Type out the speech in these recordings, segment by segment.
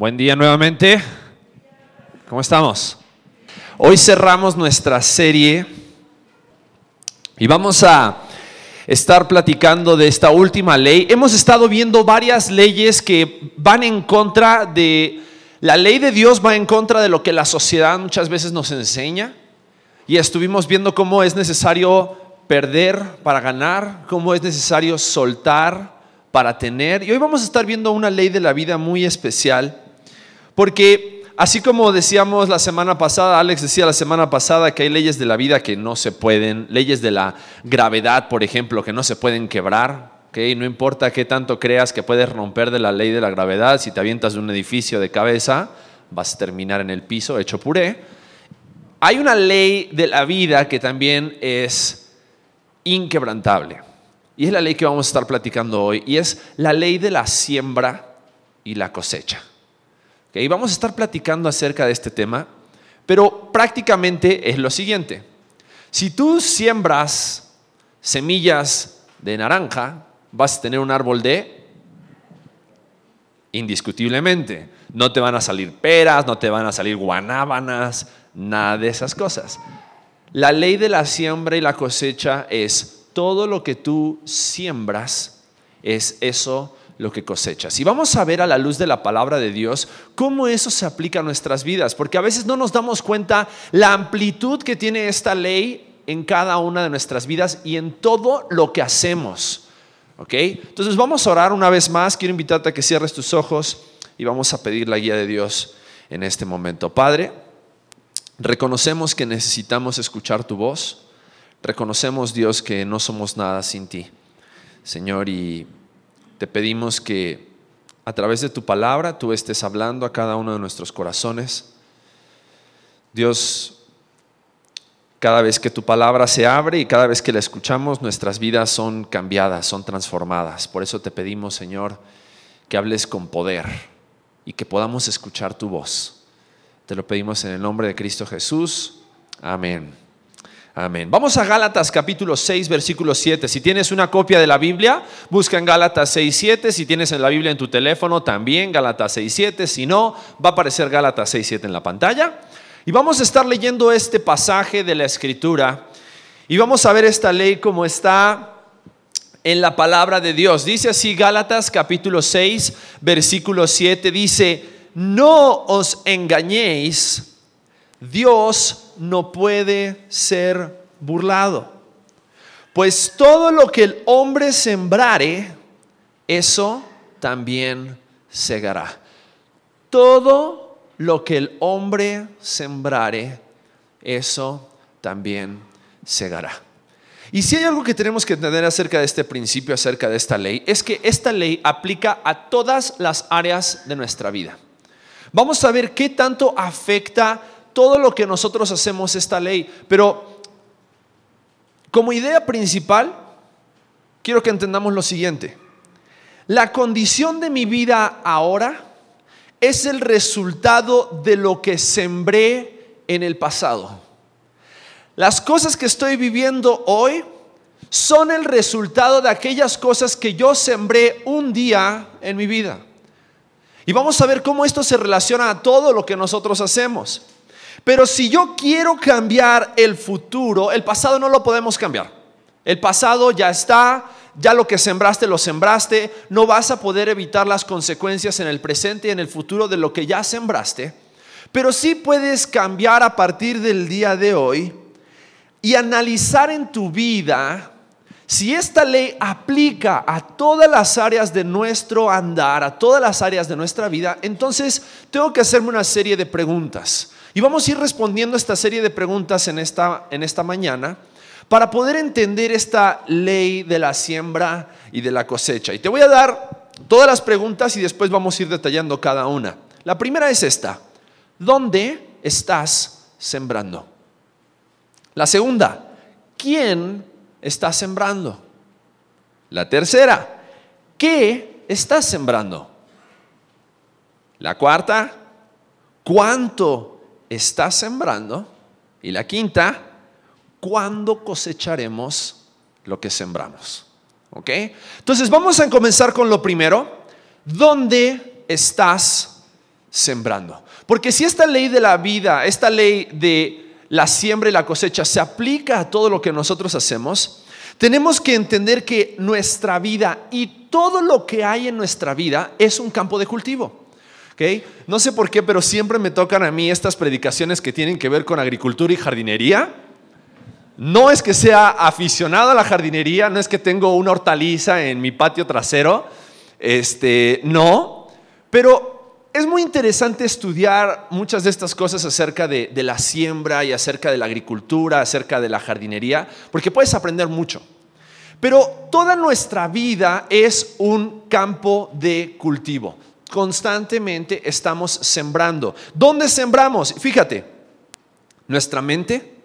Buen día nuevamente. ¿Cómo estamos? Hoy cerramos nuestra serie y vamos a estar platicando de esta última ley. Hemos estado viendo varias leyes que van en contra de la ley de Dios, va en contra de lo que la sociedad muchas veces nos enseña. Y estuvimos viendo cómo es necesario perder para ganar, cómo es necesario soltar para tener. Y hoy vamos a estar viendo una ley de la vida muy especial, porque así como decíamos la semana pasada, Alex decía la semana pasada que hay leyes de la vida que no se pueden, leyes de la gravedad, por ejemplo, que no se pueden quebrar, ¿okay? No importa qué tanto creas que puedes romper de la ley de la gravedad, si te avientas de un edificio de cabeza, vas a terminar en el piso hecho puré. Hay una ley de la vida que también es inquebrantable. Y es la ley que vamos a estar platicando hoy, y es la ley de la siembra y la cosecha. ¿Okay? Vamos a estar platicando acerca de este tema, pero prácticamente es lo siguiente. Si tú siembras semillas de naranja, vas a tener un árbol de, indiscutiblemente, no te van a salir peras, no te van a salir guanábanas, nada de esas cosas. La ley de la siembra y la cosecha es todo lo que tú siembras es eso lo que cosechas. Y vamos a ver a la luz de la palabra de Dios cómo eso se aplica a nuestras vidas, porque a veces no nos damos cuenta la amplitud que tiene esta ley en cada una de nuestras vidas y en todo lo que hacemos. ¿Ok? Entonces vamos a orar una vez más. Quiero invitarte a que cierres tus ojos y vamos a pedir la guía de Dios en este momento. Padre, reconocemos que necesitamos escuchar tu voz. Reconocemos, Dios, que no somos nada sin ti, Señor, y te pedimos que a través de tu palabra tú estés hablando a cada uno de nuestros corazones. Dios, cada vez que tu palabra se abre y cada vez que la escuchamos, nuestras vidas son cambiadas, son transformadas. Por eso te pedimos, Señor, que hables con poder y que podamos escuchar tu voz. Te lo pedimos en el nombre de Cristo Jesús. Amén. Amén. Vamos a Gálatas capítulo 6 versículo 7. Si tienes una copia de la Biblia, busca en Gálatas 6:7. Si tienes en la Biblia en tu teléfono, también Gálatas 6:7. Si no, va a aparecer Gálatas 6:7 en la pantalla. Y vamos a estar leyendo este pasaje de la Escritura y vamos a ver esta ley como está en la palabra de Dios. Dice así Gálatas capítulo 6 versículo 7. Dice: no os engañéis, Dios no puede ser burlado, pues todo lo que el hombre sembrare, eso también segará. Todo lo que el hombre sembrare, eso también segará. Y si hay algo que tenemos que entender acerca de este principio, acerca de esta ley, es que esta ley aplica a todas las áreas de nuestra vida. Vamos a ver qué tanto afecta todo lo que nosotros hacemos esta ley, pero como idea principal quiero que entendamos lo siguiente: la condición de mi vida ahora es el resultado de lo que sembré en el pasado. Las cosas que estoy viviendo hoy son el resultado de aquellas cosas que yo sembré un día en mi vida. Y vamos a ver cómo esto se relaciona a todo lo que nosotros hacemos. Pero si yo quiero cambiar el futuro, el pasado no lo podemos cambiar. El pasado ya está, ya lo que sembraste lo sembraste. No vas a poder evitar las consecuencias en el presente y en el futuro de lo que ya sembraste. Pero sí puedes cambiar a partir del día de hoy y analizar en tu vida si esta ley aplica a todas las áreas de nuestro andar, a todas las áreas de nuestra vida. Entonces tengo que hacerme una serie de preguntas. Y vamos a ir respondiendo esta serie de preguntas en esta mañana para poder entender esta ley de la siembra y de la cosecha. Y te voy a dar todas las preguntas y después vamos a ir detallando cada una. La primera es esta: ¿dónde estás sembrando? La segunda: ¿quién está sembrando? La tercera: ¿qué estás sembrando? La cuarta: ¿cuánto estás sembrando? Y la quinta: ¿cuándo cosecharemos lo que sembramos? ¿Ok? Entonces vamos a comenzar con lo primero. ¿Dónde estás sembrando. Porque si esta ley de la vida, esta ley de la siembra y la cosecha se aplica a todo lo que nosotros hacemos, tenemos que entender que nuestra vida y todo lo que hay en nuestra vida es un campo de cultivo. ¿Okay? No sé por qué, pero siempre me tocan a mí estas predicaciones que tienen que ver con agricultura y jardinería. No es que sea aficionado a la jardinería, no es que tengo una hortaliza en mi patio trasero, no, pero es muy interesante estudiar muchas de estas cosas acerca de la siembra y acerca de la agricultura, acerca de la jardinería, porque puedes aprender mucho. Pero toda nuestra vida es un campo de cultivo. Constantemente estamos sembrando. ¿Dónde sembramos? Fíjate, nuestra mente,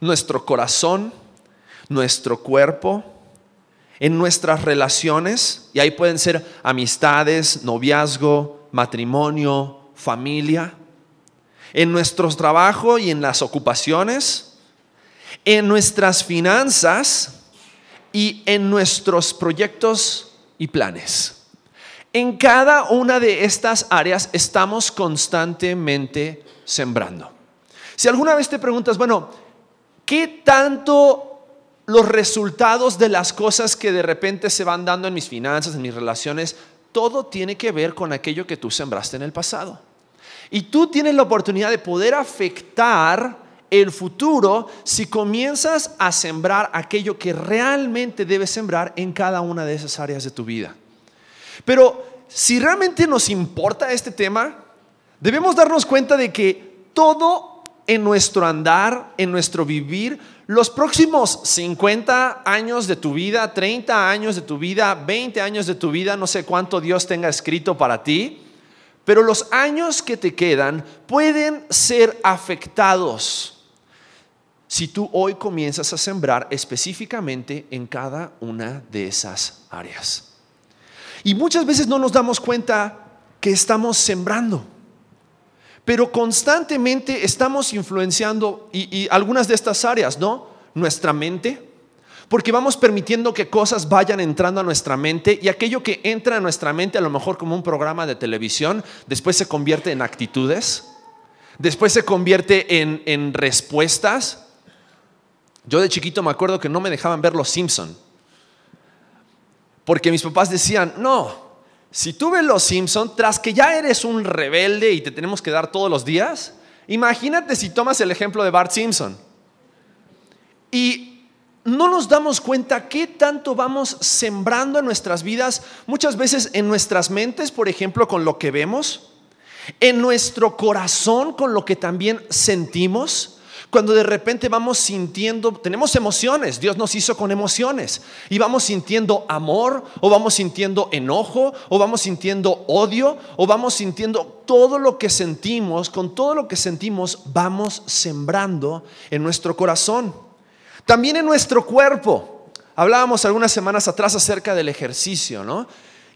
nuestro corazón, nuestro cuerpo, en nuestras relaciones, y ahí pueden ser amistades, noviazgo, matrimonio, familia, en nuestros trabajos y en las ocupaciones, en nuestras finanzas y en nuestros proyectos y planes. En cada una de estas áreas estamos constantemente sembrando. Si alguna vez te preguntas, bueno, ¿qué tanto los resultados de las cosas que de repente se van dando en mis finanzas, en mis relaciones? Todo tiene que ver con aquello que tú sembraste en el pasado. Y tú tienes la oportunidad de poder afectar el futuro si comienzas a sembrar aquello que realmente debes sembrar en cada una de esas áreas de tu vida. Pero si realmente nos importa este tema, debemos darnos cuenta de que todo en nuestro andar, en nuestro vivir, los próximos 50 años de tu vida, 30 años de tu vida, 20 años de tu vida, no sé cuánto Dios tenga escrito para ti, pero los años que te quedan pueden ser afectados si tú hoy comienzas a sembrar específicamente en cada una de esas áreas. Y muchas veces no nos damos cuenta que estamos sembrando. Pero constantemente estamos influenciando y algunas de estas áreas, ¿no? Nuestra mente, porque vamos permitiendo que cosas vayan entrando a nuestra mente, y aquello que entra a nuestra mente, a lo mejor como un programa de televisión, después se convierte en actitudes, después se convierte en respuestas. Yo de chiquito me acuerdo que no me dejaban ver Los Simpson, porque mis papás decían, no, si tú ves Los Simpson, tras que ya eres un rebelde y te tenemos que dar todos los días, imagínate si tomas el ejemplo de Bart Simpson. Y no nos damos cuenta qué tanto vamos sembrando en nuestras vidas, muchas veces en nuestras mentes, por ejemplo, con lo que vemos, en nuestro corazón, con lo que también sentimos. Cuando de repente vamos sintiendo, tenemos emociones, Dios nos hizo con emociones, y vamos sintiendo amor, o vamos sintiendo enojo, o vamos sintiendo odio, o vamos sintiendo todo lo que sentimos. Con todo lo que sentimos vamos sembrando en nuestro corazón. También en nuestro cuerpo. Hablábamos algunas semanas atrás acerca del ejercicio, ¿no?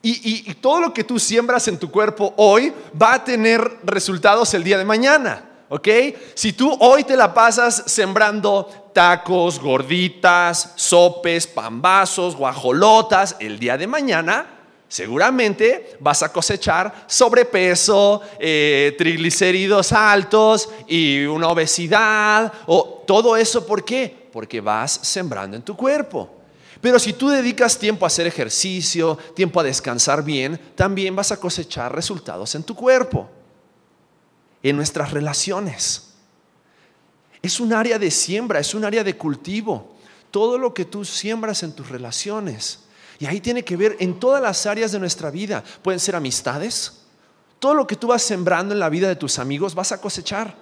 Y todo lo que tú siembras en tu cuerpo hoy va a tener resultados el día de mañana. ¿Ok? Si tú hoy te la pasas sembrando tacos, gorditas, sopes, pambazos, guajolotas, el día de mañana seguramente vas a cosechar sobrepeso, triglicéridos altos y una obesidad, o todo eso. ¿Por qué? Porque vas sembrando en tu cuerpo. Pero si tú dedicas tiempo a hacer ejercicio, tiempo a descansar bien, también vas a cosechar resultados en tu cuerpo. En nuestras relaciones es un área de siembra, es un área de cultivo. Todo lo que tú siembras en tus relaciones, y ahí tiene que ver en todas las áreas de nuestra vida, pueden ser amistades. Todo lo que tú vas sembrando en la vida de tus amigos vas a cosechar.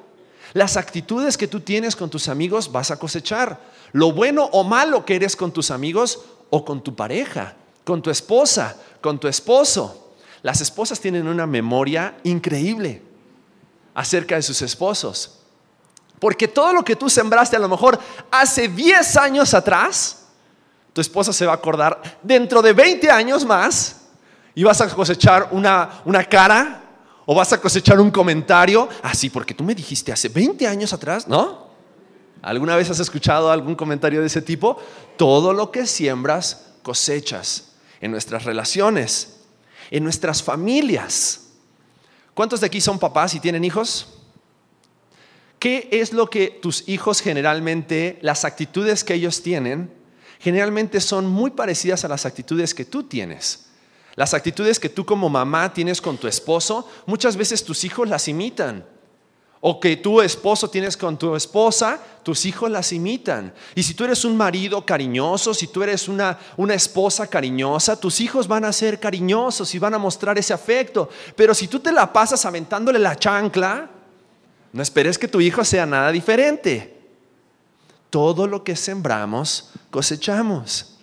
Las actitudes que tú tienes con tus amigos vas a cosechar. Lo bueno o malo que eres con tus amigos o con tu pareja, con tu esposa, con tu esposo. Las esposas tienen una memoria increíble acerca de sus esposos, porque todo lo que tú sembraste a lo mejor hace 10 años atrás, tu esposa se va a acordar dentro de 20 años más, y vas a cosechar una cara, o vas a cosechar un comentario así, porque tú me dijiste hace 20 años atrás, ¿no? ¿Alguna vez has escuchado algún comentario de ese tipo? Todo lo que siembras cosechas en nuestras relaciones, en nuestras familias. ¿Cuántos de aquí son papás y tienen hijos? ¿Qué es lo que tus hijos generalmente, las actitudes que ellos tienen, generalmente son muy parecidas a las actitudes que tú tienes? Las actitudes que tú como mamá tienes con tu esposo, muchas veces tus hijos las imitan. O que tu esposo tienes con tu esposa, tus hijos las imitan. Y si tú eres un marido cariñoso, si tú eres una esposa cariñosa, tus hijos van a ser cariñosos y van a mostrar ese afecto. Pero si tú te la pasas aventándole la chancla, no esperes que tu hijo sea nada diferente. Todo lo que sembramos, cosechamos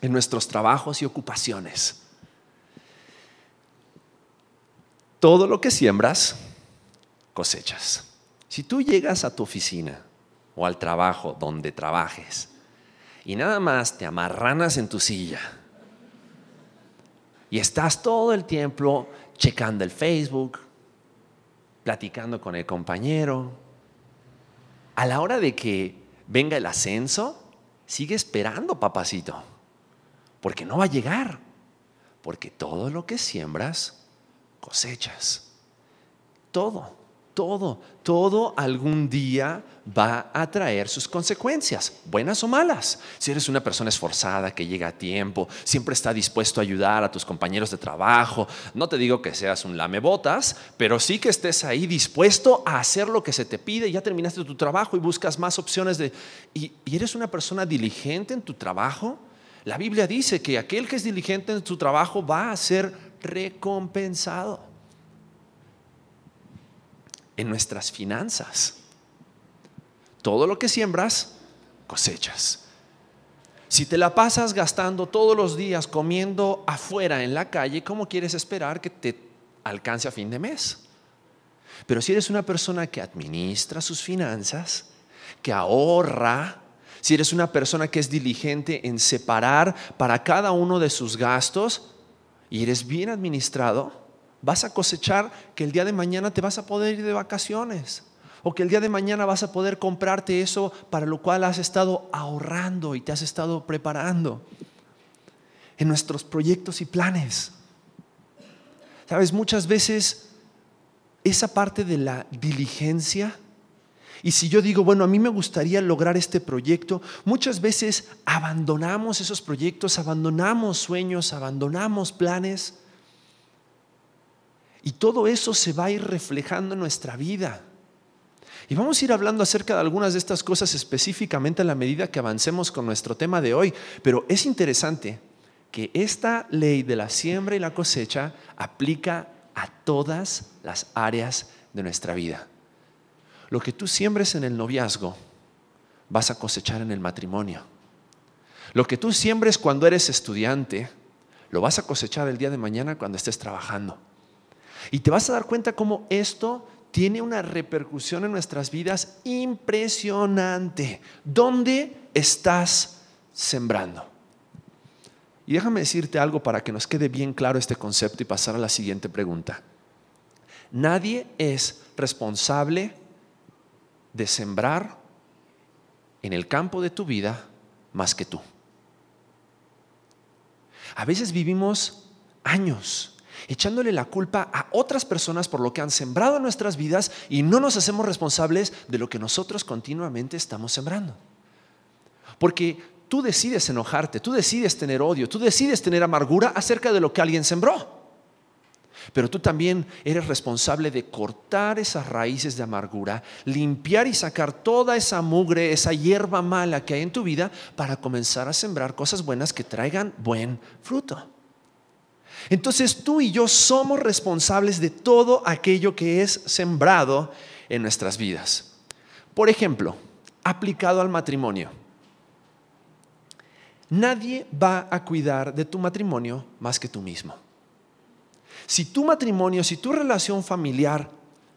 en nuestros trabajos y ocupaciones. Todo lo que siembras, cosechas. Si tú llegas a tu oficina o al trabajo donde trabajes y nada más te amarranas en tu silla y estás todo el tiempo checando el Facebook, platicando con el compañero, a la hora de que venga el ascenso, sigue esperando, papacito, porque no va a llegar, porque todo lo que siembras, cosechas. Todo algún día va a traer sus consecuencias, buenas o malas. Si eres una persona esforzada que llega a tiempo, siempre está dispuesto a ayudar a tus compañeros de trabajo, no te digo que seas un lamebotas, pero sí que estés ahí dispuesto a hacer lo que se te pide. Ya terminaste tu trabajo y buscas más opciones y eres una persona diligente en tu trabajo. La Biblia dice que aquel que es diligente en su trabajo va a ser recompensado. En nuestras finanzas, todo lo que siembras, cosechas. Si te la pasas gastando todos los días comiendo afuera en la calle, ¿cómo quieres esperar que te alcance a fin de mes? Pero si eres una persona que administra sus finanzas, que ahorra, si eres una persona que es diligente en separar para cada uno de sus gastos y eres bien administrado, vas a cosechar que el día de mañana te vas a poder ir de vacaciones o que el día de mañana vas a poder comprarte eso para lo cual has estado ahorrando y te has estado preparando en nuestros proyectos y planes. Sabes, muchas veces esa parte de la diligencia, y si yo digo, bueno, a mí me gustaría lograr este proyecto, muchas veces abandonamos esos proyectos, abandonamos sueños, abandonamos planes. Y todo eso se va a ir reflejando en nuestra vida. Y vamos a ir hablando acerca de algunas de estas cosas específicamente a la medida que avancemos con nuestro tema de hoy. Pero es interesante que esta ley de la siembra y la cosecha aplica a todas las áreas de nuestra vida. Lo que tú siembres en el noviazgo, vas a cosechar en el matrimonio. Lo que tú siembres cuando eres estudiante, lo vas a cosechar el día de mañana cuando estés trabajando. Y te vas a dar cuenta cómo esto tiene una repercusión en nuestras vidas impresionante. ¿Dónde estás sembrando? Y déjame decirte algo para que nos quede bien claro este concepto y pasar a la siguiente pregunta. Nadie es responsable de sembrar en el campo de tu vida más que tú. A veces vivimos años echándole la culpa a otras personas por lo que han sembrado en nuestras vidas y no nos hacemos responsables de lo que nosotros continuamente estamos sembrando. Porque tú decides enojarte, tú decides tener odio, tú decides tener amargura acerca de lo que alguien sembró. Pero tú también eres responsable de cortar esas raíces de amargura, limpiar y sacar toda esa mugre, esa hierba mala que hay en tu vida para comenzar a sembrar cosas buenas que traigan buen fruto. Entonces tú y yo somos responsables de todo aquello que es sembrado en nuestras vidas. Por ejemplo, aplicado al matrimonio. Nadie va a cuidar de tu matrimonio más que tú mismo. Si tu matrimonio, si tu relación familiar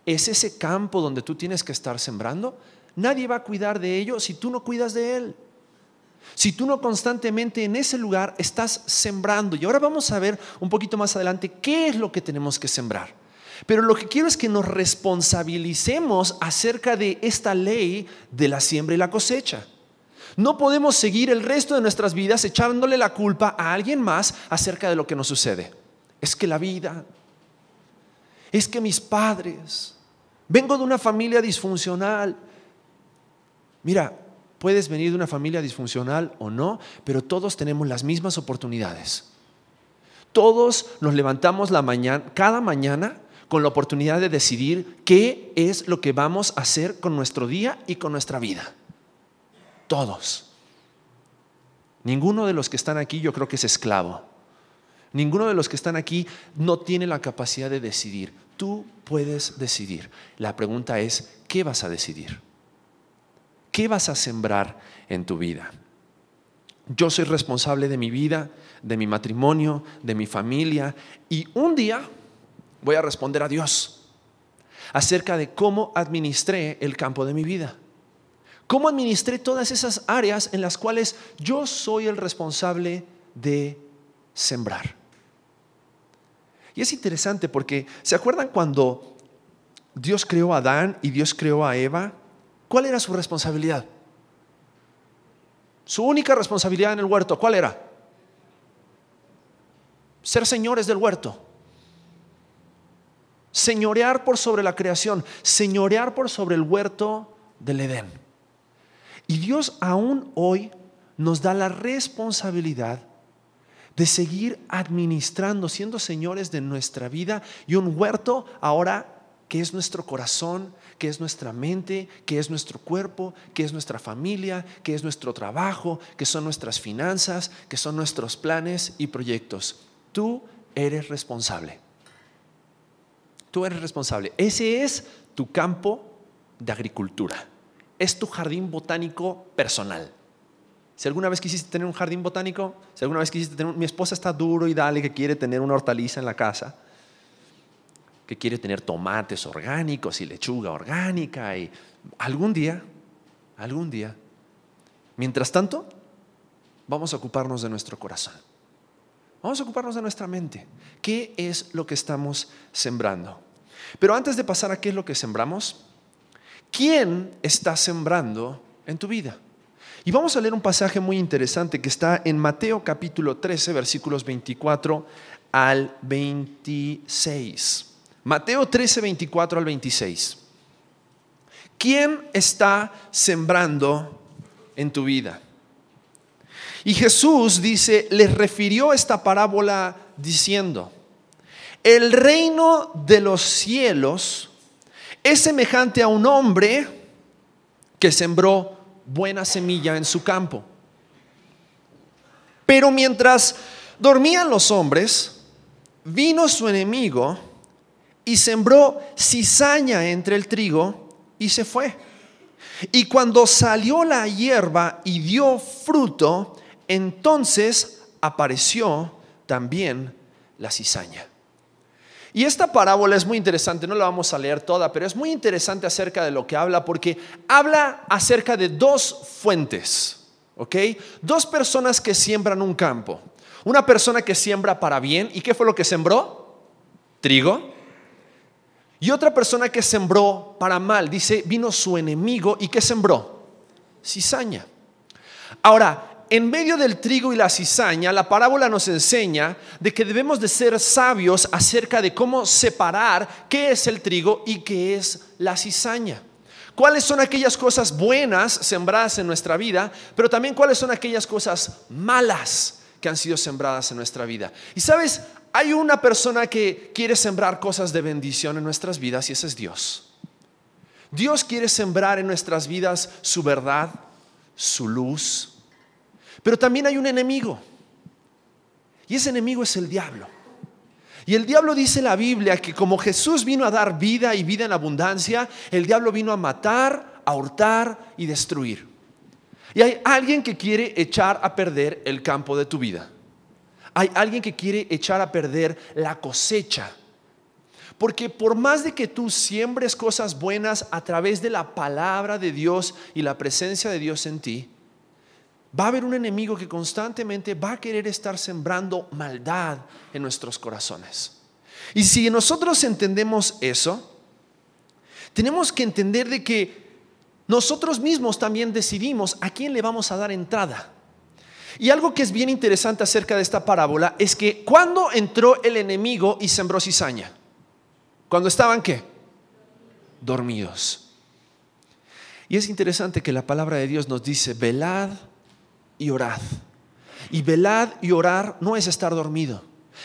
es ese campo donde tú tienes que estar sembrando, nadie va a cuidar de ello si tú no cuidas de él. Si tú no constantemente en ese lugar estás sembrando. Y ahora vamos a ver un poquito más adelante qué es lo que tenemos que sembrar. Pero lo que quiero es que nos responsabilicemos acerca de esta ley de la siembra y la cosecha. No podemos seguir el resto de nuestras vidas echándole la culpa a alguien más acerca de lo que nos sucede. Es que la vida, es que mis padres, vengo de una familia disfuncional. Mira, puedes venir de una familia disfuncional o no, pero todos tenemos las mismas oportunidades. Todos nos levantamos cada mañana con la oportunidad de decidir qué es lo que vamos a hacer con nuestro día y con nuestra vida. Todos. Ninguno de los que están aquí yo creo que es esclavo. Ninguno de los que están aquí no tiene la capacidad de decidir. Tú puedes decidir. La pregunta es, ¿qué vas a decidir? ¿Qué vas a sembrar en tu vida? Yo soy responsable de mi vida, de mi matrimonio, de mi familia, y un día voy a responder a Dios acerca de cómo administré el campo de mi vida. Cómo administré todas esas áreas en las cuales yo soy el responsable de sembrar. Y es interesante porque, ¿se acuerdan cuando Dios creó a Adán y Dios creó a Eva? ¿Cuál era su responsabilidad? Su única responsabilidad en el huerto, ¿cuál era? Ser señores del huerto. Señorear por sobre la creación, señorear por sobre el huerto del Edén. Y Dios aún hoy nos da la responsabilidad de seguir administrando, siendo señores de nuestra vida y un huerto ahora que es nuestro corazón, que es nuestra mente, que es nuestro cuerpo, que es nuestra familia, que es nuestro trabajo, que son nuestras finanzas, que son nuestros planes y proyectos. Tú eres responsable. Tú eres responsable. Ese es tu campo de agricultura. Es tu jardín botánico personal. Si alguna vez quisiste tener un jardín botánico, si alguna vez quisiste tener... Mi esposa está duro y dale que quiere tener una hortaliza en la casa, que quiere tener tomates orgánicos y lechuga orgánica. Y algún día, mientras tanto, vamos a ocuparnos de nuestro corazón. Vamos a ocuparnos de nuestra mente. ¿Qué es lo que estamos sembrando? Pero antes de pasar a qué es lo que sembramos, ¿quién está sembrando en tu vida? Y vamos a leer un pasaje muy interesante que está en Mateo capítulo 13, versículos 24 al 26. Mateo 13, 24 al 26. ¿Quién está sembrando en tu vida? Y Jesús dice, les refirió esta parábola diciendo: el reino de los cielos es semejante a un hombre que sembró buena semilla en su campo. Pero mientras dormían los hombres, vino su enemigo y sembró cizaña entre el trigo y se fue. Y cuando salió la hierba y dio fruto, entonces apareció también la cizaña. Y esta parábola es muy interesante, no la vamos a leer toda, pero es muy interesante acerca de lo que habla, porque habla acerca de dos fuentes, ¿ok? Dos personas que siembran un campo. Una persona que siembra para bien, ¿y qué fue lo que sembró? Trigo. Y otra persona que sembró para mal, dice, vino su enemigo, ¿y qué sembró? Cizaña. Ahora, en medio del trigo y la cizaña, la parábola nos enseña de que debemos de ser sabios acerca de cómo separar qué es el trigo y qué es la cizaña. ¿Cuáles son aquellas cosas buenas sembradas en nuestra vida? Pero también cuáles son aquellas cosas malas que han sido sembradas en nuestra vida. Y sabes, hay una persona que quiere sembrar cosas de bendición en nuestras vidas y ese es Dios. Dios quiere sembrar en nuestras vidas su verdad, su luz. Pero también hay un enemigo, y ese enemigo es el diablo. Y el diablo, dice la Biblia, que como Jesús vino a dar vida y vida en abundancia, el diablo vino a matar, a hurtar y destruir. Y hay alguien que quiere echar a perder el campo de tu vida. Hay alguien que quiere echar a perder la cosecha. Porque por más de que tú siembres cosas buenas a través de la palabra de Dios y la presencia de Dios en ti, va a haber un enemigo que constantemente va a querer estar sembrando maldad en nuestros corazones. Y si nosotros entendemos eso, tenemos que entender de que nosotros mismos también decidimos a quién le vamos a dar entrada. Y algo que es bien interesante acerca de esta parábola es que ¿cuándo entró el enemigo y sembró cizaña? Cuando estaban, ¿qué? Dormidos. Y es interesante que la palabra de Dios nos dice: velad y orad. Y velad y orar no es estar dormido.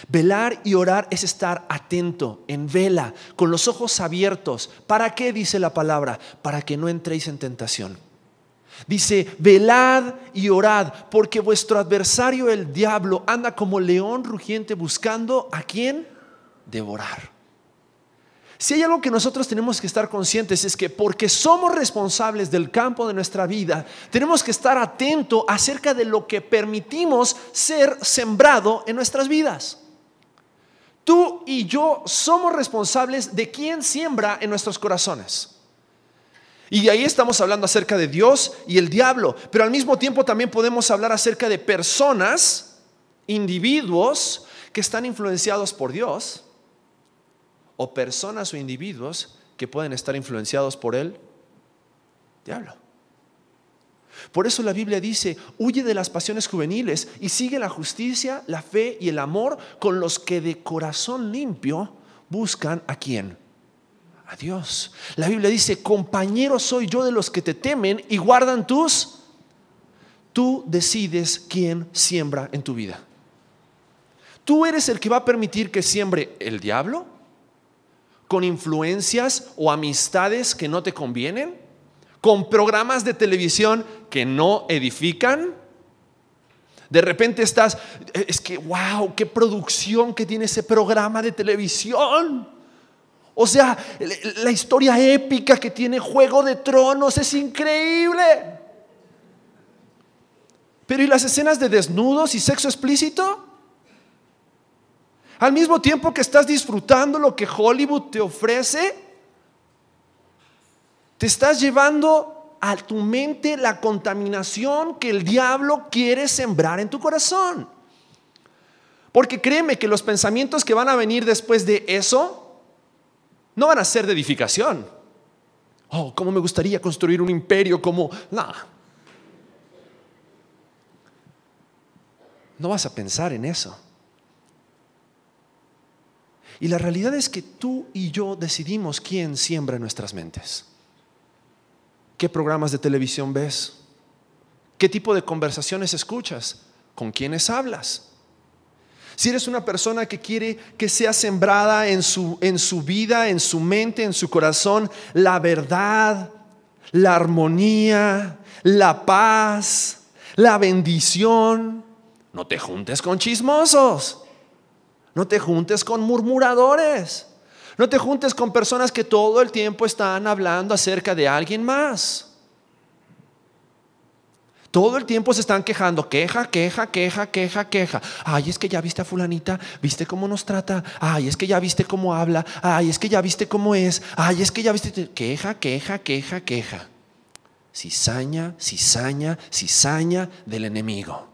Velar y orar es estar atento, en vela, con los ojos abiertos. ¿Para qué dice la palabra? Para que no entréis en tentación. Dice: velad y orad, porque vuestro adversario el diablo anda como león rugiente buscando a quien devorar. Si hay algo que nosotros tenemos que estar conscientes es que, porque somos responsables del campo de nuestra vida, tenemos que estar atentos acerca de lo que permitimos ser sembrado en nuestras vidas. Tú y yo somos responsables de quién siembra en nuestros corazones. Y ahí estamos hablando acerca de Dios y el diablo, pero al mismo tiempo también podemos hablar acerca de personas, individuos que están influenciados por Dios, o personas o individuos que pueden estar influenciados por el diablo. Por eso la Biblia dice: huye de las pasiones juveniles y sigue la justicia, la fe y el amor con los que de corazón limpio buscan a quién, a Dios. La Biblia dice: compañero soy yo de los que te temen y guardan tus. Tú decides quién siembra en tu vida. Tú eres el que va a permitir que siembre el diablo, con influencias o amistades que no te convienen, con programas de televisión que no edifican. De repente estás, es que wow, qué producción que tiene ese programa de televisión. O sea, la historia épica que tiene Juego de Tronos es increíble. Pero ¿y las escenas de desnudos y sexo explícito? Al mismo tiempo que estás disfrutando lo que Hollywood te ofrece, te estás llevando a tu mente la contaminación que el diablo quiere sembrar en tu corazón. Porque créeme que los pensamientos que van a venir después de eso no van a ser de edificación. Oh, cómo me gustaría construir un imperio, como nada. No vas a pensar en eso. Y la realidad es que tú y yo decidimos quién siembra en nuestras mentes. ¿Qué programas de televisión ves? ¿Qué tipo de conversaciones escuchas? ¿Con quiénes hablas? Si eres una persona que quiere que sea sembrada en su vida, en su mente, en su corazón, la verdad, la armonía, la paz, la bendición, no te juntes con chismosos. No te juntes con murmuradores. No te juntes con personas que todo el tiempo están hablando acerca de alguien más. Todo el tiempo se están quejando. Queja, queja, queja, queja, queja. Ay, es que ya viste a fulanita. ¿Viste cómo nos trata? Ay, es que ya viste cómo habla. Ay, es que ya viste cómo es. Ay, es que ya viste. Queja, queja, queja, queja. Cizaña, cizaña, cizaña del enemigo.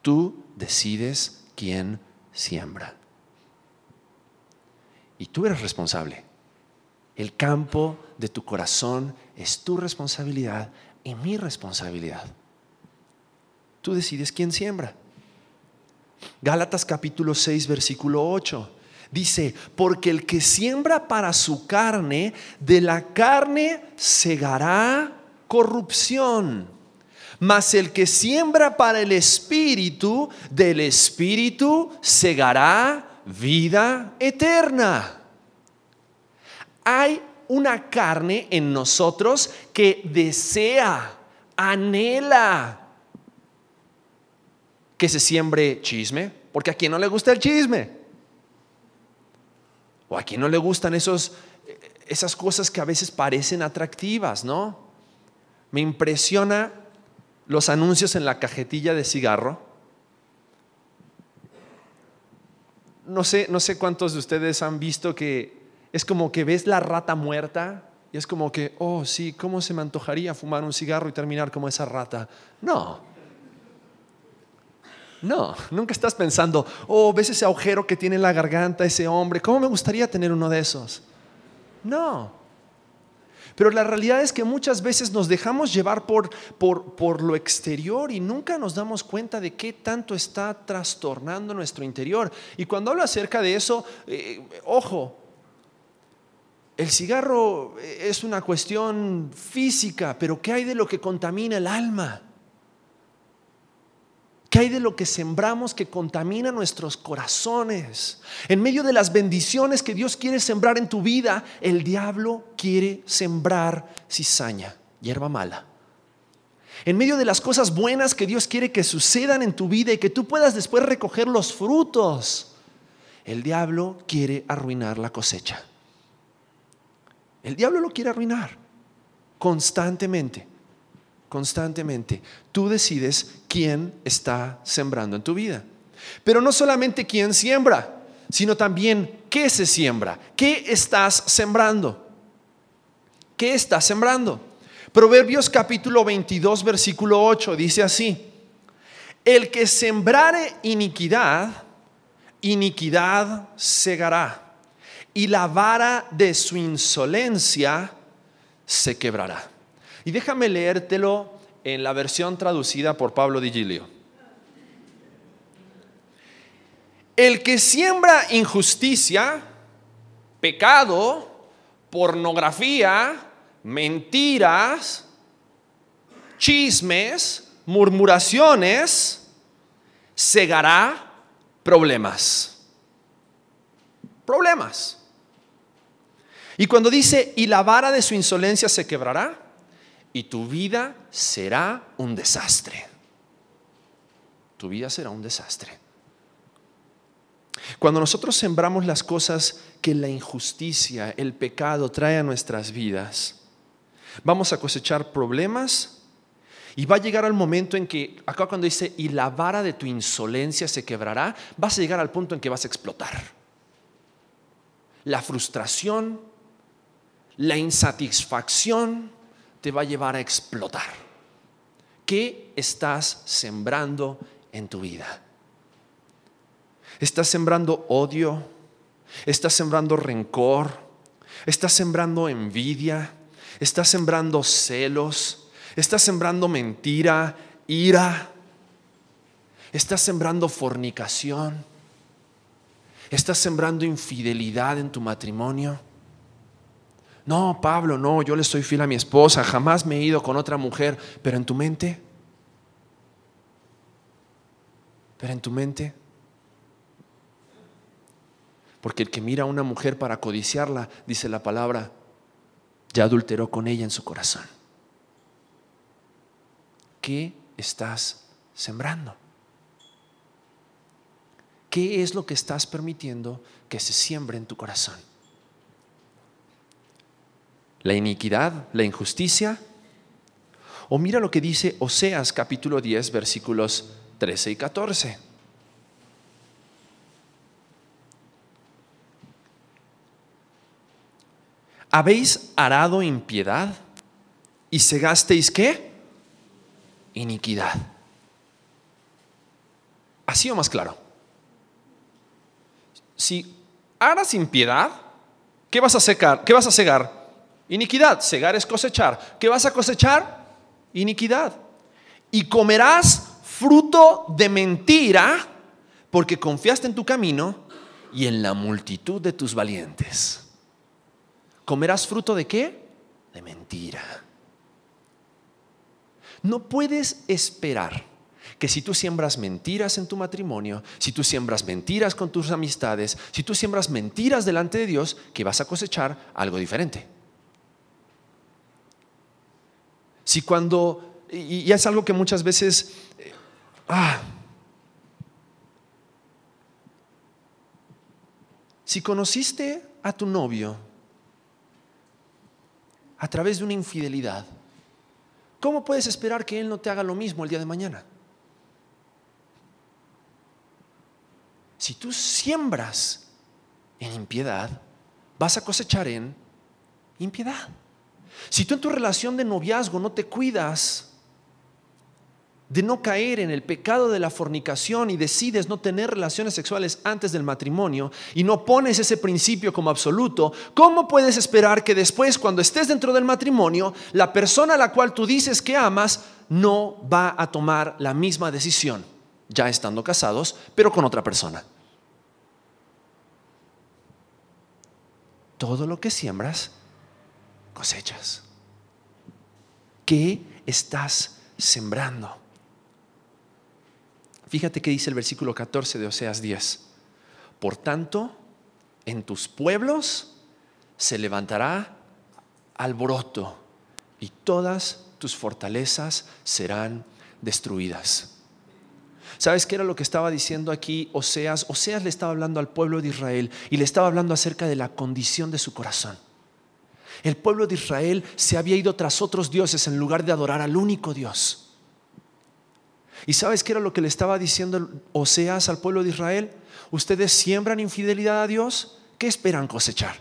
Tú decides quién siembra. Y tú eres responsable. El campo de tu corazón es tu responsabilidad y mi responsabilidad. Tú decides quién siembra. Gálatas capítulo 6 versículo 8 dice: porque el que siembra para su carne, de la carne segará corrupción. Mas el que siembra para el Espíritu, del Espíritu segará vida eterna. Hay una carne en nosotros que desea, anhela que se siembre chisme, porque a quien no le gusta el chisme, o a quien no le gustan esas cosas que a veces parecen atractivas, ¿no? Me impresiona los anuncios en la cajetilla de cigarro. No sé cuántos de ustedes han visto que es como que ves la rata muerta y es como que, oh sí, cómo se me antojaría fumar un cigarro y terminar como esa rata. No, nunca estás pensando, oh, ves ese agujero que tiene en la garganta ese hombre, cómo me gustaría tener uno de esos. No. Pero la realidad es que muchas veces nos dejamos llevar por lo exterior y nunca nos damos cuenta de qué tanto está trastornando nuestro interior. Y cuando hablo acerca de eso, ojo, el cigarro es una cuestión física, pero ¿qué hay de lo que contamina el alma? ¿Qué hay de lo que sembramos que contamina nuestros corazones? En medio de las bendiciones que Dios quiere sembrar en tu vida, el diablo quiere sembrar cizaña, hierba mala. En medio de las cosas buenas que Dios quiere que sucedan en tu vida y que tú puedas después recoger los frutos, el diablo quiere arruinar la cosecha. El diablo lo quiere arruinar constantemente. Constantemente tú decides quién está sembrando en tu vida, pero no solamente quién siembra, sino también qué se siembra, qué estás sembrando, qué estás sembrando. Proverbios capítulo 22 versículo 8 dice así: el que sembrare iniquidad, iniquidad segará, y la vara de su insolencia se quebrará. Y déjame leértelo en la versión traducida por Pablo Digilio. El que siembra injusticia, pecado, pornografía, mentiras, chismes, murmuraciones, segará problemas. Problemas. Y cuando dice, y la vara de su insolencia se quebrará, y tu vida será un desastre. Tu vida será un desastre. Cuando nosotros sembramos las cosas que la injusticia, el pecado trae a nuestras vidas, vamos a cosechar problemas y va a llegar al momento en que, acá cuando dice, y la vara de tu insolencia se quebrará, vas a llegar al punto en que vas a explotar. La frustración, la insatisfacción te va a llevar a explotar. ¿Qué estás sembrando en tu vida? ¿Estás sembrando odio? ¿Estás sembrando rencor? ¿Estás sembrando envidia? ¿Estás sembrando celos? ¿Estás sembrando mentira, ira? ¿Estás sembrando fornicación? ¿Estás sembrando infidelidad en tu matrimonio? No, Pablo, no, yo le soy fiel a mi esposa, jamás me he ido con otra mujer. Pero en tu mente, porque el que mira a una mujer para codiciarla, dice la palabra, ya adulteró con ella en su corazón. ¿Qué estás sembrando? ¿Qué es lo que estás permitiendo que se siembre en tu corazón? La iniquidad, la injusticia. O mira lo que dice Oseas capítulo 10 versículos 13 y 14. Habéis arado impiedad y segasteis ¿qué? Iniquidad. Así o más claro. Si aras impiedad, ¿qué vas a secar? ¿Qué vas a segar? Iniquidad. Segar es cosechar. ¿Qué vas a cosechar? Iniquidad. Y comerás fruto de mentira, porque confiaste en tu camino y en la multitud de tus valientes. ¿Comerás fruto de qué? De mentira. No puedes esperar que si tú siembras mentiras en tu matrimonio, si tú siembras mentiras con tus amistades, si tú siembras mentiras delante de Dios, que vas a cosechar algo diferente. Si cuando, y es algo que muchas veces si conociste a tu novio a través de una infidelidad, ¿cómo puedes esperar que él no te haga lo mismo el día de mañana? Si tú siembras en impiedad, vas a cosechar en impiedad. Si tú en tu relación de noviazgo no te cuidas, de no caer en el pecado de la fornicación y decides no tener relaciones sexuales antes del matrimonio y no pones ese principio como absoluto, ¿cómo puedes esperar que después, cuando estés dentro del matrimonio, la persona a la cual tú dices que amas no va a tomar la misma decisión, ya estando casados, pero con otra persona? Todo lo que siembras, cosechas. ¿Qué estás sembrando? Fíjate que dice el versículo 14 de Oseas 10. Por tanto, en tus pueblos se levantará alboroto y todas tus fortalezas serán destruidas. ¿Sabes qué era lo que estaba diciendo aquí Oseas? Oseas le estaba hablando al pueblo de Israel y le estaba hablando acerca de la condición de su corazón. El pueblo de Israel se había ido tras otros dioses en lugar de adorar al único Dios. ¿Y sabes qué era lo que le estaba diciendo Oseas al pueblo de Israel? Ustedes siembran infidelidad a Dios, ¿qué esperan cosechar?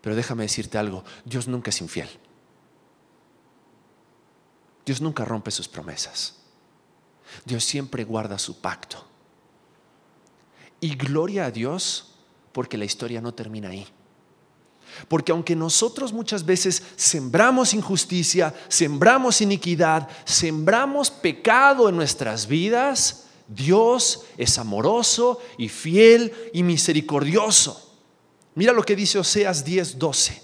Pero déjame decirte algo, Dios nunca es infiel. Dios nunca rompe sus promesas. Dios siempre guarda su pacto. Y gloria a Dios, porque la historia no termina ahí. Porque aunque nosotros muchas veces sembramos injusticia, sembramos iniquidad, sembramos pecado en nuestras vidas, Dios es amoroso y fiel y misericordioso. Mira lo que dice Oseas 10:12.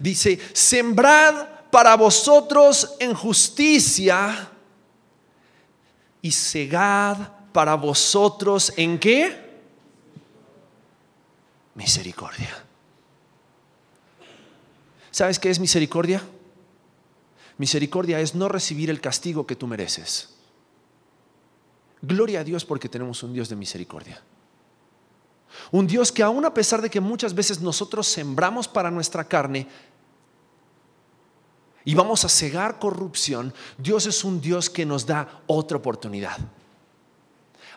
Dice: sembrad para vosotros en justicia y segad para vosotros en ¿qué? Misericordia. ¿Sabes qué es misericordia? Misericordia es no recibir el castigo que tú mereces. Gloria a Dios, porque tenemos un Dios de misericordia. Un Dios que, aún a pesar de que muchas veces nosotros sembramos para nuestra carne y vamos a cegar corrupción, Dios es un Dios que nos da otra oportunidad.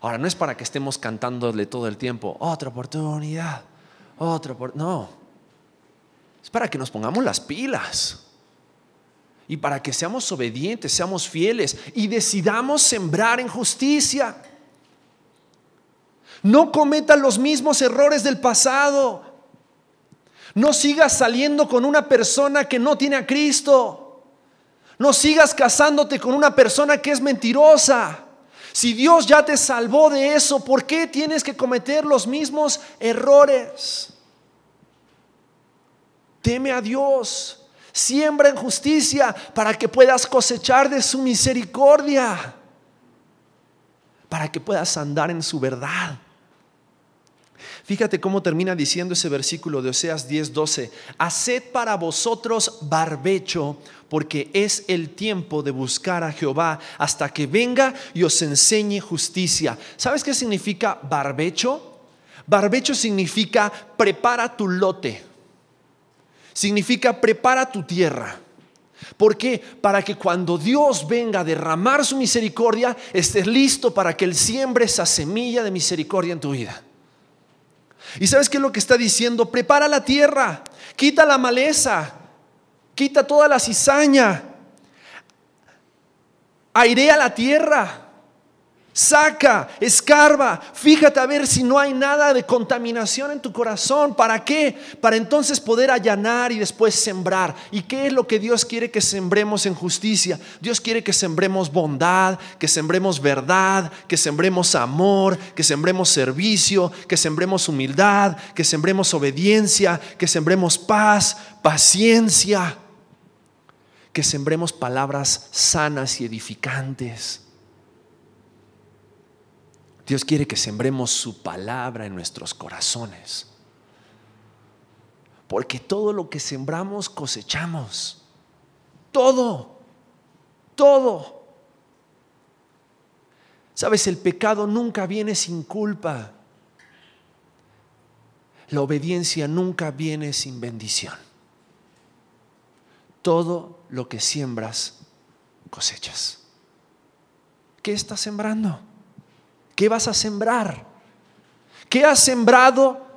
Ahora, no es para que estemos cantándole todo el tiempo otra oportunidad. No, es para que nos pongamos las pilas y para que seamos obedientes, seamos fieles y decidamos sembrar en justicia. No cometas los mismos errores del pasado. No sigas saliendo con una persona que no tiene a Cristo. No sigas casándote con una persona que es mentirosa. Si Dios ya te salvó de eso, ¿por qué tienes que cometer los mismos errores? Teme a Dios, siembra en justicia para que puedas cosechar de su misericordia, para que puedas andar en su verdad. Fíjate cómo termina diciendo ese versículo de Oseas 10:12. Haced para vosotros barbecho, porque es el tiempo de buscar a Jehová hasta que venga y os enseñe justicia. ¿Sabes qué significa barbecho? Barbecho significa prepara tu lote. Significa prepara tu tierra. ¿Por qué? Para que cuando Dios venga a derramar su misericordia, estés listo para que Él siembre esa semilla de misericordia en tu vida. ¿Y sabes qué es lo que está diciendo? Prepara la tierra, quita la maleza, quita toda la cizaña, airea la tierra, saca, escarba, fíjate a ver si no hay nada de contaminación en tu corazón. ¿Para qué? Para entonces poder allanar y después sembrar. ¿Y qué es lo que Dios quiere que sembremos en justicia? Dios quiere que sembremos bondad, que sembremos verdad, que sembremos amor, que sembremos servicio, que sembremos humildad, que sembremos obediencia, que sembremos paz, paciencia, que sembremos palabras sanas y edificantes. Dios quiere que sembremos su palabra en nuestros corazones, porque todo lo que sembramos cosechamos. Todo. Sabes, el pecado nunca viene sin culpa. La obediencia nunca viene sin bendición. Todo lo que siembras cosechas. ¿Qué estás sembrando? ¿Qué vas a sembrar? ¿Qué has sembrado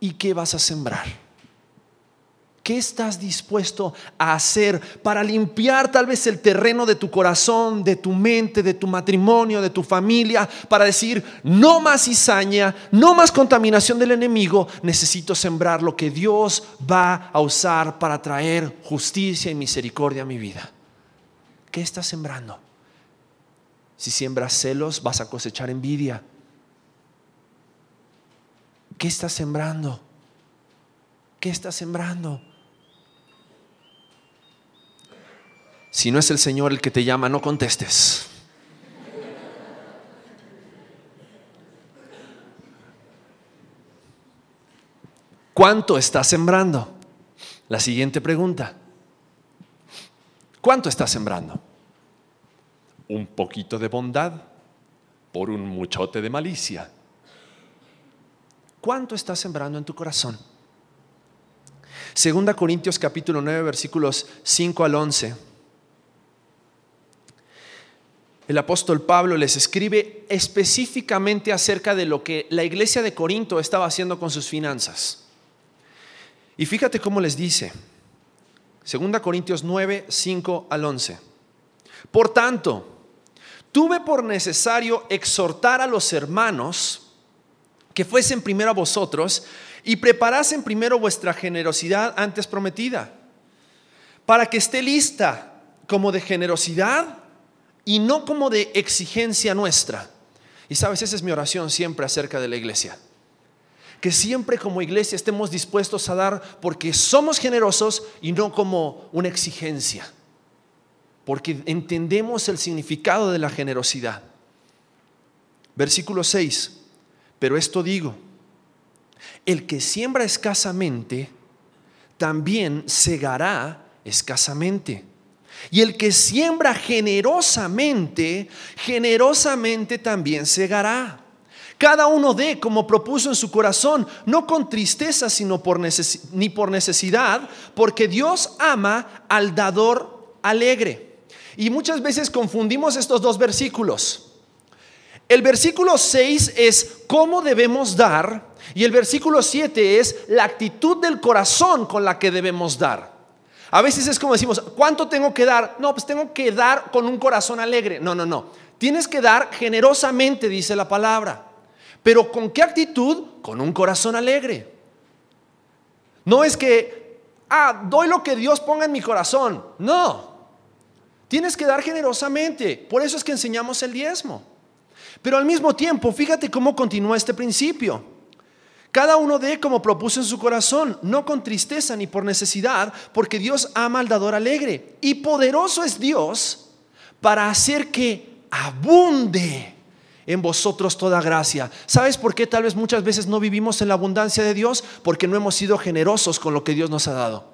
y qué vas a sembrar? ¿Qué estás dispuesto a hacer para limpiar tal vez el terreno de tu corazón, de tu mente, de tu matrimonio, de tu familia? Para decir, no más cizaña, no más contaminación del enemigo. Necesito sembrar lo que Dios va a usar para traer justicia y misericordia a mi vida. ¿Qué estás sembrando? Si siembras celos, vas a cosechar envidia. ¿Qué estás sembrando? ¿Qué estás sembrando? Si no es el Señor el que te llama, no contestes. ¿Cuánto estás sembrando? La siguiente pregunta. ¿Cuánto estás sembrando? Un poquito de bondad por un muchote de malicia. ¿Cuánto estás sembrando en tu corazón? 2 Corintios capítulo 9 versículos 5 al 11. El apóstol Pablo les escribe específicamente acerca de lo que la iglesia de Corinto estaba haciendo con sus finanzas. Y fíjate cómo les dice. 2 Corintios 9, 5 al 11. Por tanto, tuve por necesario exhortar a los hermanos que fuesen primero a vosotros y preparasen primero vuestra generosidad antes prometida, para que esté lista como de generosidad y no como de exigencia nuestra. Y sabes, esa es mi oración siempre acerca de la iglesia. Que siempre como iglesia estemos dispuestos a dar porque somos generosos y no como una exigencia. Porque entendemos el significado de la generosidad. Versículo 6. Pero esto digo, el que siembra escasamente, también segará escasamente. Y el que siembra generosamente, generosamente también segará. Cada uno dé como propuso en su corazón, no con tristeza, sino ni por necesidad, porque Dios ama al dador alegre. Y muchas veces confundimos estos dos versículos. El versículo 6 es cómo debemos dar y el versículo 7 es la actitud del corazón con la que debemos dar. A veces es como decimos, ¿cuánto tengo que dar? No, pues tengo que dar con un corazón alegre. No. Tienes que dar generosamente, dice la palabra. Pero ¿con qué actitud? Con un corazón alegre. No es que, doy lo que Dios ponga en mi corazón. No, tienes que dar generosamente. Por eso es que enseñamos el diezmo. Pero al mismo tiempo, fíjate cómo continúa este principio. Cada uno dé como propuso en su corazón, no con tristeza ni por necesidad, porque Dios ama al dador alegre. Y poderoso es Dios para hacer que abunde en vosotros toda gracia. ¿Sabes por qué tal vez muchas veces no vivimos en la abundancia de Dios? Porque no hemos sido generosos con lo que Dios nos ha dado.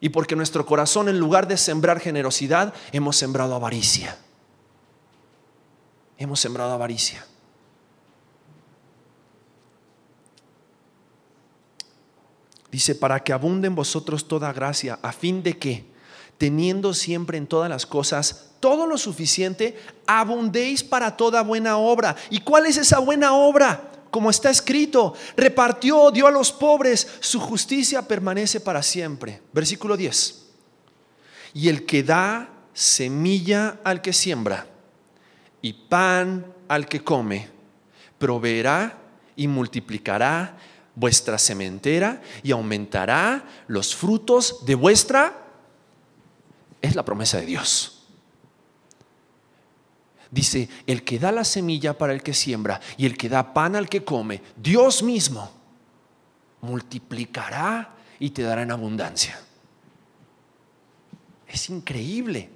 Y porque nuestro corazón, en lugar de sembrar generosidad, hemos sembrado avaricia. Hemos sembrado avaricia. Dice, para que abunde en vosotros toda gracia, a fin de que, teniendo siempre en todas las cosas todo lo suficiente, abundéis para toda buena obra. ¿Y cuál es esa buena obra? Como está escrito, repartió, dio a los pobres, su justicia permanece para siempre. Versículo 10. Y el que da semilla al que siembra y pan al que come, proveerá y multiplicará vuestra sementera y aumentará los frutos de vuestra. Es la promesa de Dios. Dice, el que da la semilla para el que siembra y el que da pan al que come, Dios mismo multiplicará y te dará en abundancia. Es increíble.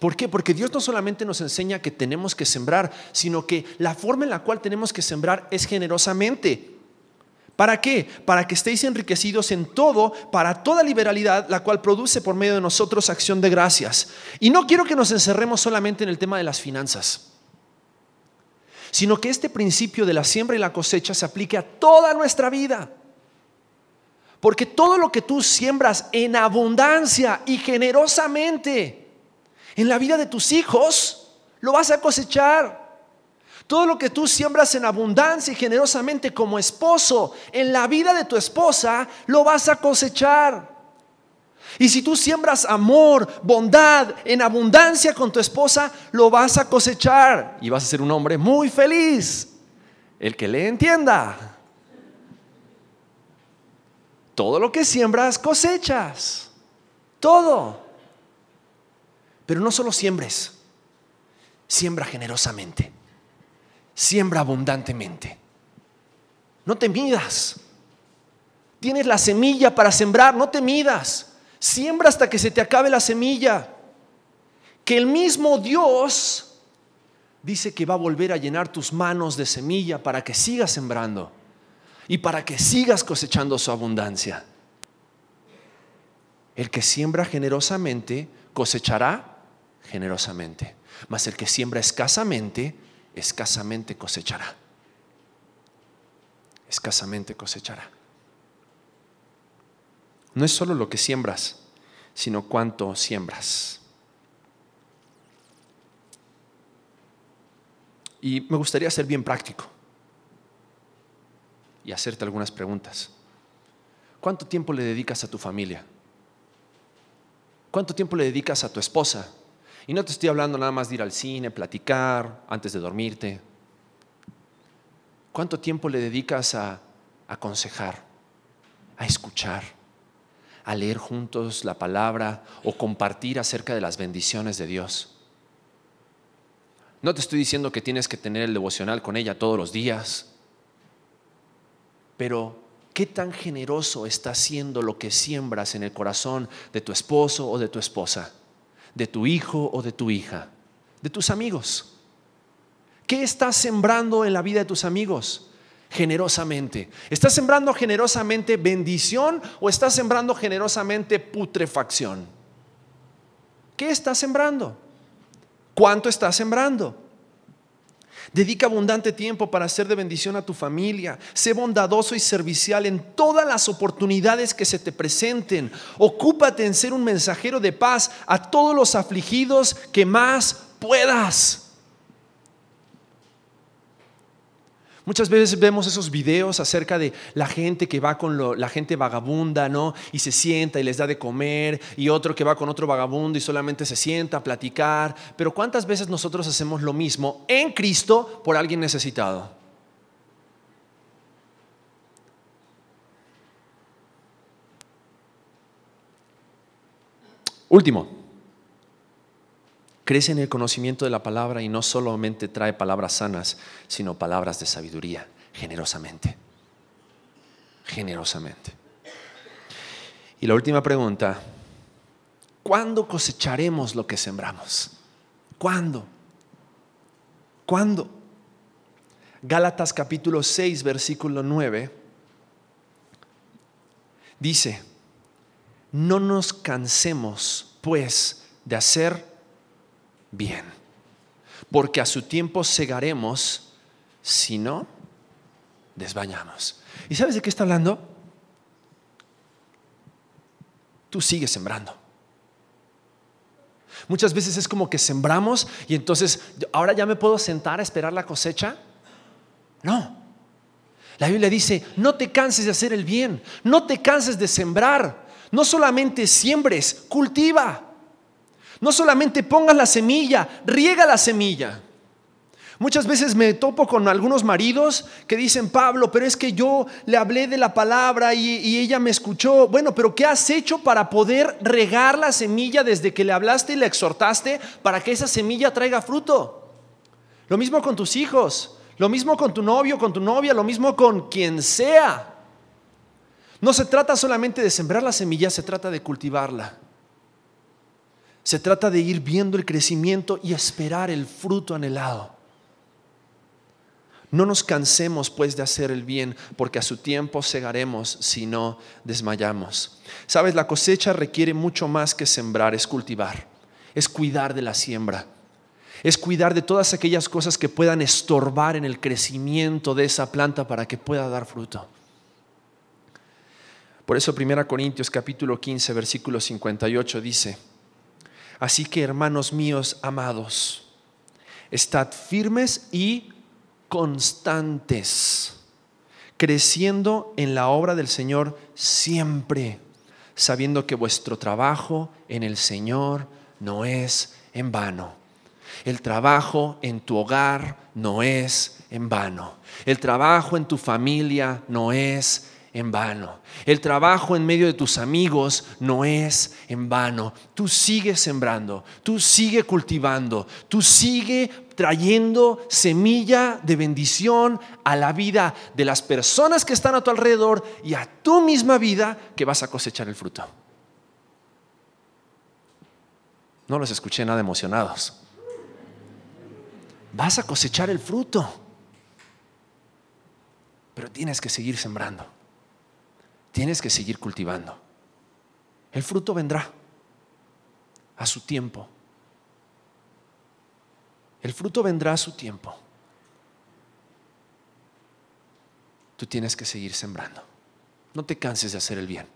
¿Por qué? Porque Dios no solamente nos enseña que tenemos que sembrar, sino que la forma en la cual tenemos que sembrar es generosamente. ¿Para qué? Para que estéis enriquecidos en todo, para toda liberalidad, la cual produce por medio de nosotros acción de gracias. Y no quiero que nos encerremos solamente en el tema de las finanzas, sino que este principio de la siembra y la cosecha se aplique a toda nuestra vida. Porque todo lo que tú siembras en abundancia y generosamente en la vida de tus hijos, lo vas a cosechar. Todo lo que tú siembras en abundancia y generosamente como esposo en la vida de tu esposa, lo vas a cosechar. Y si tú siembras amor, bondad en abundancia con tu esposa, lo vas a cosechar y vas a ser un hombre muy feliz. El que le entienda. Todo lo que siembras cosechas. Todo. Pero no solo siembres. Siembra generosamente. Siembra abundantemente. No te midas. Tienes la semilla para sembrar, no te midas. Siembra hasta que se te acabe la semilla. Que el mismo Dios dice que va a volver a llenar tus manos de semilla para que sigas sembrando y para que sigas cosechando su abundancia. El que siembra generosamente cosechará generosamente, mas el que siembra escasamente escasamente cosechará. Escasamente cosechará. No es solo lo que siembras, sino cuánto siembras. Y me gustaría ser bien práctico y hacerte algunas preguntas. ¿Cuánto tiempo le dedicas a tu familia? ¿Cuánto tiempo le dedicas a tu esposa? Y no te estoy hablando nada más de ir al cine, platicar, antes de dormirte. ¿Cuánto tiempo le dedicas a aconsejar, a escuchar, a leer juntos la palabra o compartir acerca de las bendiciones de Dios? No te estoy diciendo que tienes que tener el devocional con ella todos los días, pero ¿qué tan generoso está siendo lo que siembras en el corazón de tu esposo o de tu esposa? De tu hijo o de tu hija, de tus amigos. ¿Qué estás sembrando en la vida de tus amigos? Generosamente. ¿Estás sembrando generosamente bendición o estás sembrando generosamente putrefacción? ¿Qué estás sembrando? ¿Cuánto estás sembrando? Dedica abundante tiempo para ser de bendición a tu familia. Sé bondadoso y servicial en todas las oportunidades que se te presenten. Ocúpate en ser un mensajero de paz a todos los afligidos que más puedas. Muchas veces vemos esos videos acerca de la gente que va con la gente vagabunda, ¿no? Y se sienta y les da de comer, y otro que va con otro vagabundo y solamente se sienta a platicar. Pero ¿cuántas veces nosotros hacemos lo mismo en Cristo por alguien necesitado? Último, crece en el conocimiento de la palabra y no solamente trae palabras sanas, sino palabras de sabiduría, generosamente. Generosamente. Y la última pregunta, ¿cuándo cosecharemos lo que sembramos? ¿Cuándo? ¿Cuándo? Gálatas capítulo 6, versículo 9, dice, no nos cansemos, pues, de hacer bien, porque a su tiempo segaremos si no desmayamos. ¿Y sabes de qué está hablando? Tú sigues sembrando. Muchas veces es como que sembramos y entonces ahora ya me puedo sentar a esperar la cosecha. No, la Biblia dice no te canses de hacer el bien, no te canses de sembrar. No solamente siembres, cultiva. No solamente pongas la semilla, riega la semilla. Muchas veces me topo con algunos maridos que dicen, Pablo, pero es que yo le hablé de la palabra y ella me escuchó. Bueno, pero ¿qué has hecho para poder regar la semilla desde que le hablaste y le exhortaste para que esa semilla traiga fruto? Lo mismo con tus hijos, lo mismo con tu novio, con tu novia, lo mismo con quien sea. No se trata solamente de sembrar la semilla, se trata de cultivarla. Se trata de ir viendo el crecimiento y esperar el fruto anhelado. No nos cansemos pues de hacer el bien, porque a su tiempo segaremos si no desmayamos. Sabes, la cosecha requiere mucho más que sembrar, es cultivar, es cuidar de la siembra, es cuidar de todas aquellas cosas que puedan estorbar en el crecimiento de esa planta para que pueda dar fruto. Por eso 1 Corintios capítulo 15, versículo 58 dice, así que, hermanos míos amados, estad firmes y constantes, creciendo en la obra del Señor siempre, sabiendo que vuestro trabajo en el Señor no es en vano. El trabajo en tu hogar no es en vano. El trabajo en tu familia no es en vano. El trabajo en medio de tus amigos no es en vano. Tú sigues sembrando, tú sigues cultivando, tú sigues trayendo semilla de bendición a la vida de las personas que están a tu alrededor y a tu misma vida, que vas a cosechar el fruto. No los escuché nada emocionados. Vas a cosechar el fruto, pero tienes que seguir sembrando, tienes que seguir cultivando. El fruto vendrá a su tiempo. El fruto vendrá a su tiempo. Tú tienes que seguir sembrando. No te canses de hacer el bien.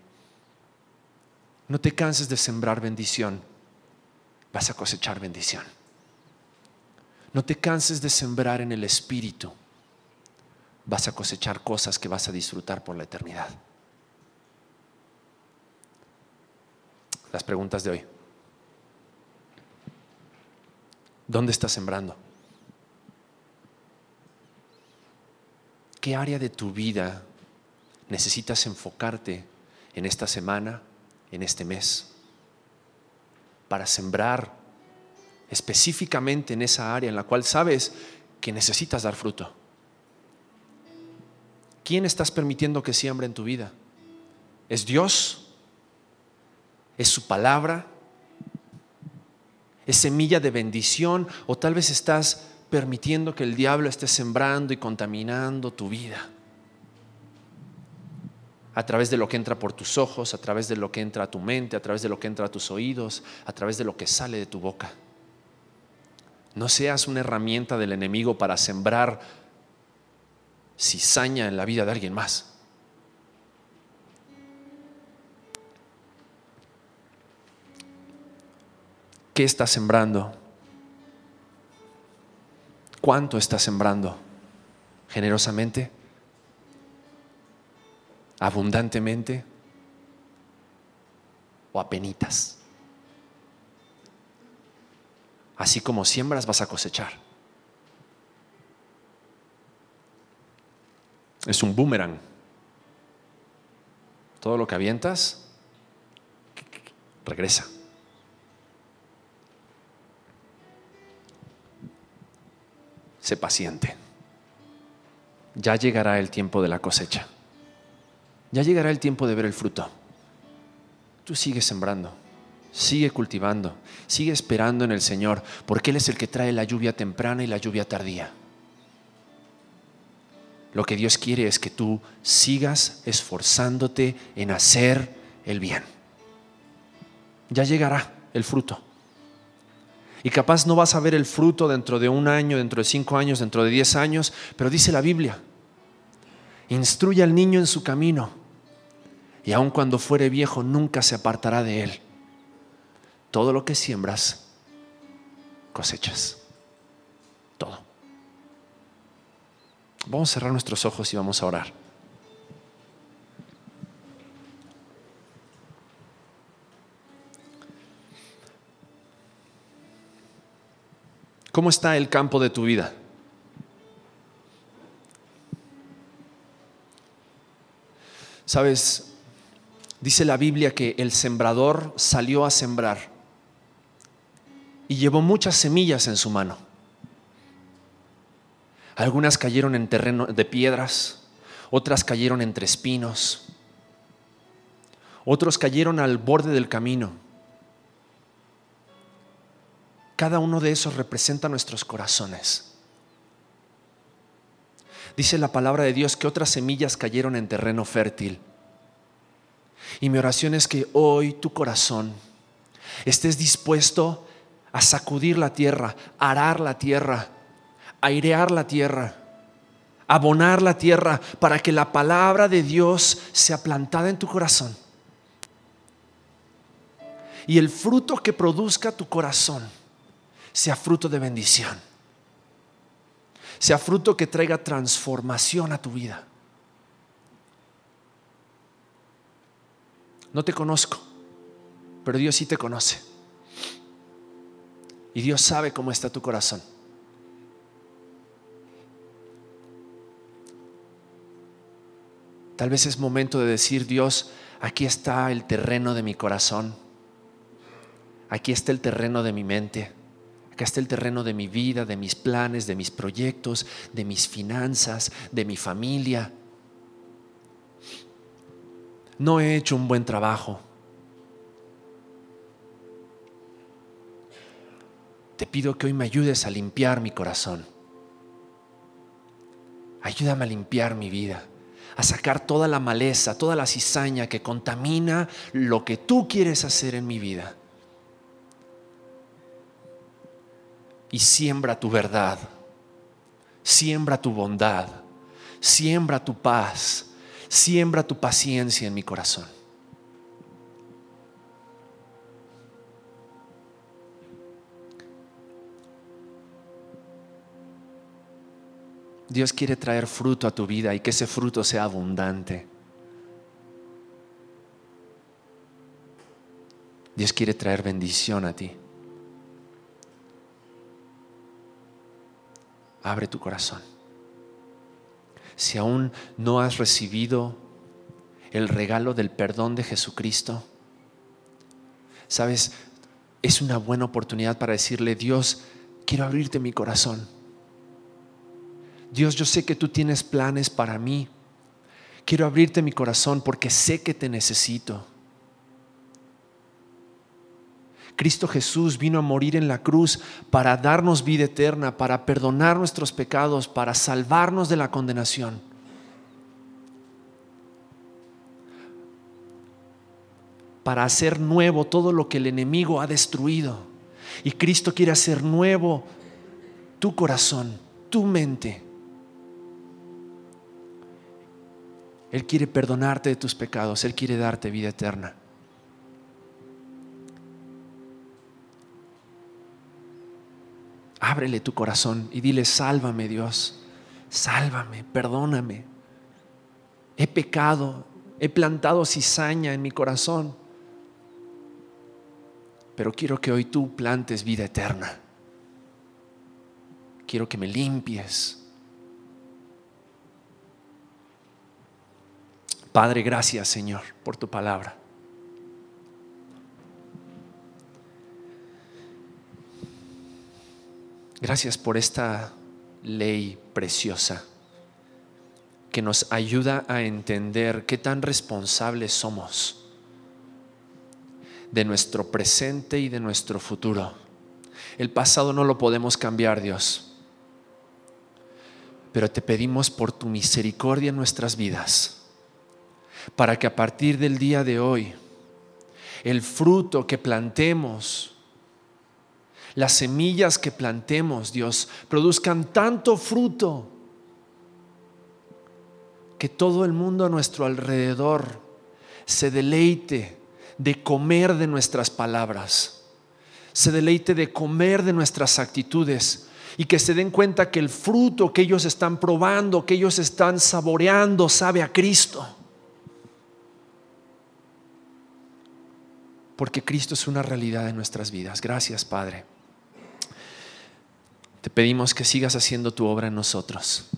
No te canses de sembrar bendición. Vas a cosechar bendición. No te canses de sembrar en el Espíritu. Vas a cosechar cosas que vas a disfrutar por la eternidad. Las preguntas de hoy. ¿Dónde estás sembrando? ¿Qué área de tu vida necesitas enfocarte en esta semana, en este mes, para sembrar específicamente en esa área en la cual sabes que necesitas dar fruto? ¿Quién estás permitiendo que siembre en tu vida? ¿Es Dios? ¿Es su palabra? ¿Es semilla de bendición? ¿O tal vez estás permitiendo que el diablo esté sembrando y contaminando tu vida? A través de lo que entra por tus ojos, a través de lo que entra a tu mente, a través de lo que entra a tus oídos, a través de lo que sale de tu boca. No seas una herramienta del enemigo para sembrar cizaña en la vida de alguien más. ¿Qué estás sembrando? ¿Cuánto estás sembrando? ¿Generosamente? ¿Abundantemente? ¿O apenitas? Así como siembras, vas a cosechar. Es un boomerang. Todo lo que avientas regresa. Sé paciente. Ya llegará el tiempo de la cosecha. Ya llegará el tiempo de ver el fruto. Tú sigues sembrando. Sigue cultivando, sigue esperando en el Señor, porque Él es el que trae la lluvia temprana y la lluvia tardía. Lo que Dios quiere es que tú sigas esforzándote en hacer el bien. Ya llegará el fruto. Y capaz no vas a ver el fruto dentro de un año, dentro de 5 años, dentro de 10 años, pero dice la Biblia: instruye al niño en su camino, y aun cuando fuere viejo nunca se apartará de él. Todo lo que siembras, cosechas. Todo. Vamos a cerrar nuestros ojos y vamos a orar. ¿Cómo está el campo de tu vida? Sabes, dice la Biblia que el sembrador salió a sembrar y llevó muchas semillas en su mano. Algunas cayeron en terreno de piedras, otras cayeron entre espinos, otros cayeron al borde del camino. Cada uno de esos representa nuestros corazones. Dice la palabra de Dios que otras semillas cayeron en terreno fértil. Y mi oración es que hoy tu corazón estés dispuesto a sacudir la tierra, arar la tierra, airear la tierra, abonar la tierra, para que la palabra de Dios sea plantada en tu corazón. Y el fruto que produzca tu corazón sea fruto de bendición, sea fruto que traiga transformación a tu vida. No te conozco, pero Dios sí te conoce. Y Dios sabe cómo está tu corazón. Tal vez es momento de decir: Dios, aquí está el terreno de mi corazón. Aquí está el terreno de mi mente. Acá está el terreno de mi vida, de mis planes, de mis proyectos, de mis finanzas, de mi familia. No he hecho un buen trabajo. Te pido que hoy me ayudes a limpiar mi corazón. Ayúdame a limpiar mi vida, a sacar toda la maleza, toda la cizaña que contamina lo que tú quieres hacer en mi vida. Y siembra tu verdad, siembra tu bondad, siembra tu paz, siembra tu paciencia en mi corazón. Dios quiere traer fruto a tu vida y que ese fruto sea abundante. Dios quiere traer bendición a ti. Abre tu corazón. Si aún no has recibido el regalo del perdón de Jesucristo, sabes, es una buena oportunidad para decirle: Dios, quiero abrirte mi corazón. Dios, yo sé que tú tienes planes para mí. Quiero abrirte mi corazón porque sé que te necesito. Cristo Jesús vino a morir en la cruz para darnos vida eterna, para perdonar nuestros pecados, para salvarnos de la condenación. Para hacer nuevo todo lo que el enemigo ha destruido. Y Cristo quiere hacer nuevo tu corazón, tu mente. Él quiere perdonarte de tus pecados, Él quiere darte vida eterna. Ábrele tu corazón y dile: sálvame, Dios, sálvame, perdóname. He pecado, he plantado cizaña en mi corazón, pero quiero que hoy tú plantes vida eterna. Quiero que me limpies. Padre, gracias, Señor, por tu palabra. Gracias por esta ley preciosa que nos ayuda a entender qué tan responsables somos de nuestro presente y de nuestro futuro. El pasado no lo podemos cambiar, Dios, pero te pedimos por tu misericordia en nuestras vidas, para que a partir del día de hoy el fruto que plantemos, las semillas que plantemos, Dios, produzcan tanto fruto que todo el mundo a nuestro alrededor se deleite de comer de nuestras palabras, se deleite de comer de nuestras actitudes, y que se den cuenta que el fruto que ellos están probando, que ellos están saboreando, sabe a Cristo. Porque Cristo es una realidad en nuestras vidas. Gracias, Padre. Te pedimos que sigas haciendo tu obra en nosotros.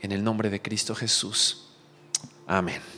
En el nombre de Cristo Jesús. Amén.